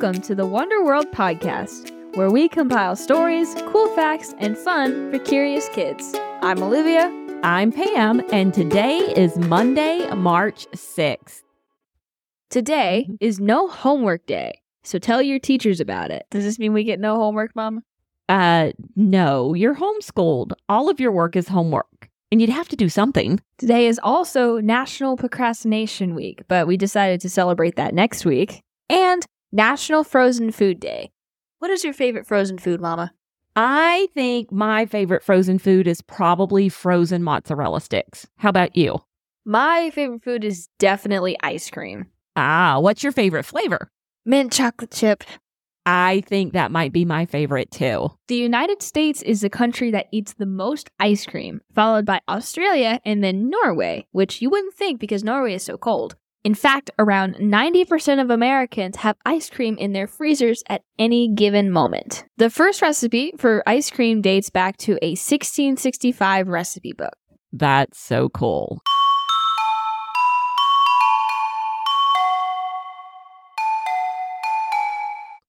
Welcome to the Wonder World Podcast, where we compile stories, cool facts, and fun for curious kids. I'm Olivia. I'm Pam, and today is Monday, March 6th. Today is no homework day, so tell your teachers about it. Does this mean we get no homework, Mom? No, you're homeschooled. All of your work is homework, and you'd have to do something. Today is also National Procrastination Week, but we decided to celebrate that next week. And National Frozen Food Day. What is your favorite frozen food, Mama? I think my favorite frozen food is probably frozen mozzarella sticks. How about you? My favorite food is definitely ice cream. Ah, what's your favorite flavor? Mint chocolate chip. I think that might be my favorite too. The United States is the country that eats the most ice cream, followed by Australia and then Norway, which you wouldn't think because Norway is so cold. In fact, around 90% of Americans have ice cream in their freezers at any given moment. The first recipe for ice cream dates back to a 1665 recipe book. That's so cool.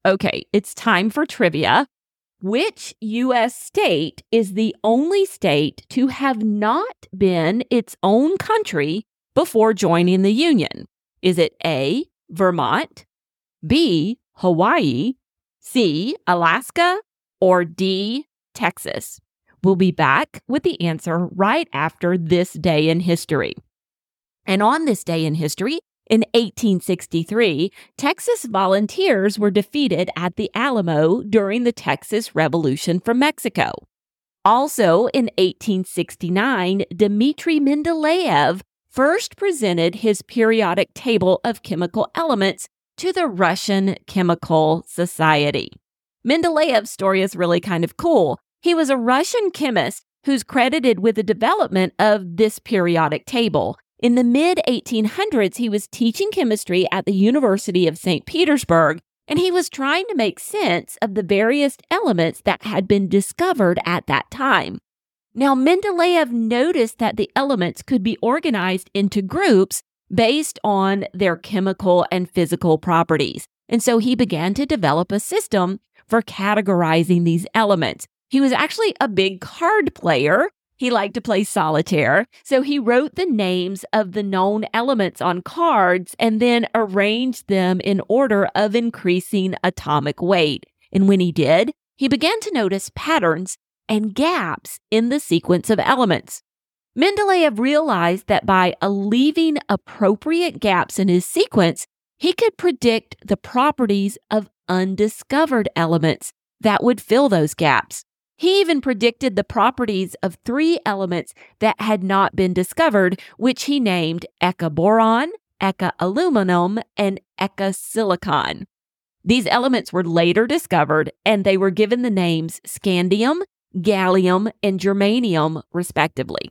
Okay, it's time for trivia. Which U.S. state is the only state to have not been its own country before joining the Union? Is it A, Vermont, B, Hawaii, C, Alaska, or D, Texas? We'll be back with the answer right after this day in history. And on this day in history, in 1863, Texas volunteers were defeated at the Alamo during the Texas Revolution from Mexico. Also in 1869, Dmitri Mendeleev first presented his periodic table of chemical elements to the Russian Chemical Society. Mendeleev's story is really kind of cool. He was a Russian chemist who's credited with the development of this periodic table. In the mid-1800s, he was teaching chemistry at the University of St. Petersburg, and he was trying to make sense of the various elements that had been discovered at that time. Now, Mendeleev noticed that the elements could be organized into groups based on their chemical and physical properties. And so he began to develop a system for categorizing these elements. He was actually a big card player. He liked to play solitaire. So he wrote the names of the known elements on cards and then arranged them in order of increasing atomic weight. And when he did, he began to notice patterns and gaps in the sequence of elements. Mendeleev realized that by leaving appropriate gaps in his sequence, he could predict the properties of undiscovered elements that would fill those gaps. He even predicted the properties of three elements that had not been discovered, which he named eka boron, eka aluminum, and eka silicon. These elements were later discovered, and they were given the names scandium, gallium, and germanium, respectively.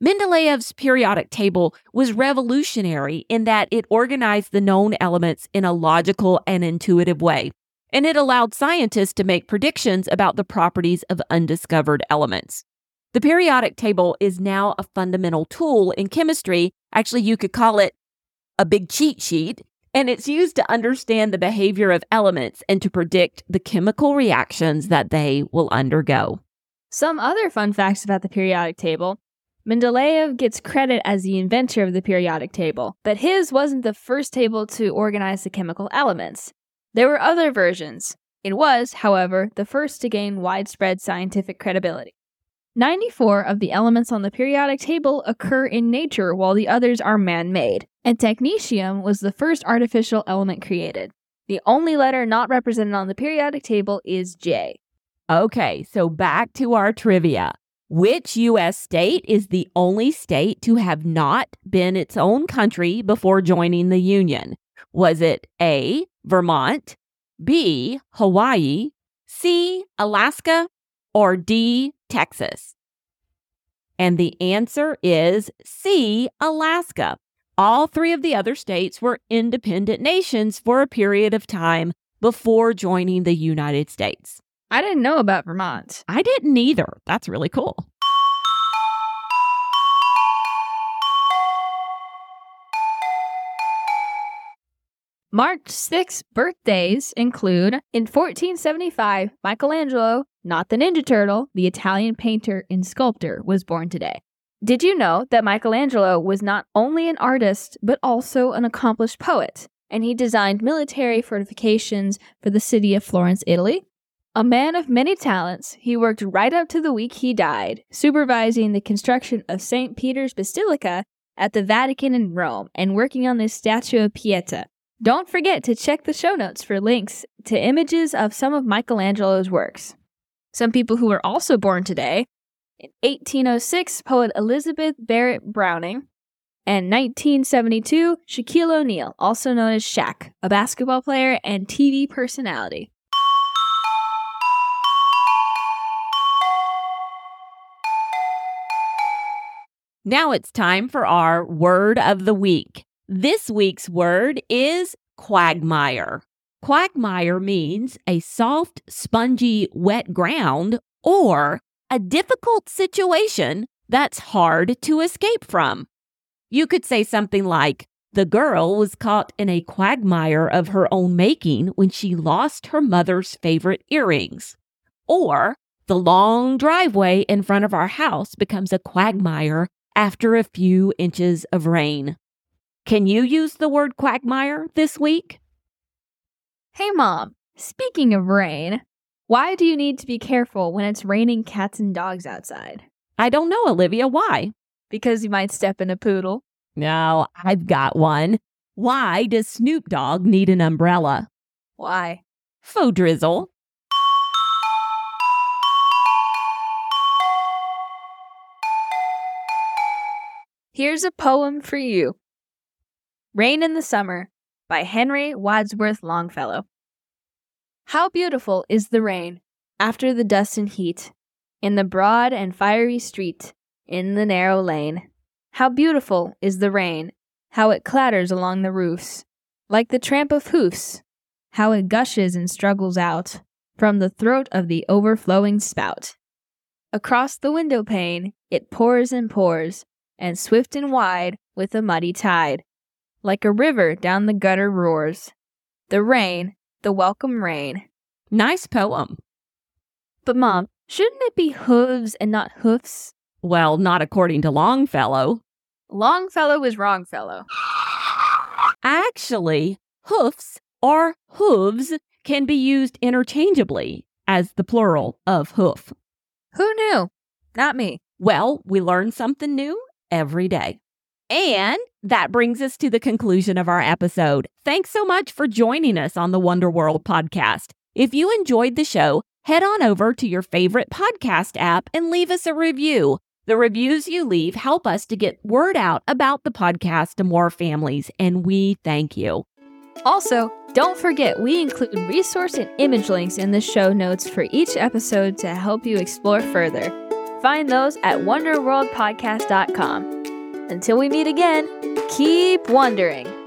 Mendeleev's periodic table was revolutionary in that it organized the known elements in a logical and intuitive way, and it allowed scientists to make predictions about the properties of undiscovered elements. The periodic table is now a fundamental tool in chemistry. Actually, you could call it a big cheat sheet, and it's used to understand the behavior of elements and to predict the chemical reactions that they will undergo. Some other fun facts about the periodic table. Mendeleev gets credit as the inventor of the periodic table, but his wasn't the first table to organize the chemical elements. There were other versions. It was, however, the first to gain widespread scientific credibility. 94 of the elements on the periodic table occur in nature while the others are man-made, and technetium was the first artificial element created. The only letter not represented on the periodic table is J. Okay, so back to our trivia. Which U.S. state is the only state to have not been its own country before joining the Union? Was it A, Vermont, B, Hawaii, C, Alaska, or D, Texas? And the answer is C, Alaska. All three of the other states were independent nations for a period of time before joining the United States. I didn't know about Vermont. I didn't either. That's really cool. Marked six birthdays include, in 1475, Michelangelo, not the Ninja Turtle, the Italian painter and sculptor, was born today. Did you know that Michelangelo was not only an artist, but also an accomplished poet, and he designed military fortifications for the city of Florence, Italy? A man of many talents, he worked right up to the week he died, supervising the construction of St. Peter's Basilica at the Vatican in Rome and working on the statue of Pietà. Don't forget to check the show notes for links to images of some of Michelangelo's works. Some people who were also born today: in 1806, poet Elizabeth Barrett Browning, and 1972, Shaquille O'Neal, also known as Shaq, a basketball player and TV personality. Now it's time for our word of the week. This week's word is quagmire. Quagmire means a soft, spongy, wet ground or a difficult situation that's hard to escape from. You could say something like, the girl was caught in a quagmire of her own making when she lost her mother's favorite earrings. Or, the long driveway in front of our house becomes a quagmire after a few inches of rain. Can you use the word quagmire this week? Hey, Mom, speaking of rain, why do you need to be careful when it's raining cats and dogs outside? I don't know, Olivia. Why? Because you might step in a poodle. No, I've got one. Why does Snoop Dogg need an umbrella? Why? Faux drizzle. Here's a poem for you. Rain in the Summer by Henry Wadsworth Longfellow. How beautiful is the rain after the dust and heat, in the broad and fiery street, in the narrow lane. How beautiful is the rain, how it clatters along the roofs, like the tramp of hoofs, how it gushes and struggles out from the throat of the overflowing spout. Across the window pane it pours and pours, and swift and wide with a muddy tide, like a river down the gutter roars. The rain, the welcome rain. Nice poem. But Mom, shouldn't it be hooves and not hoofs? Well, not according to Longfellow. Longfellow is Wrongfellow. Actually, hoofs or hooves can be used interchangeably as the plural of hoof. Who knew? Not me. Well, we learned something new every day. And that brings us to the conclusion of our episode. Thanks so much for joining us on the Wonder World podcast. If you enjoyed the show, head on over to your favorite podcast app and leave us a review. The reviews you leave help us to get word out about the podcast to more families, and we thank you. Also, don't forget we include resource and image links in the show notes for each episode to help you explore further. Find those at wonderworldpodcast.com. Until we meet again, keep wondering.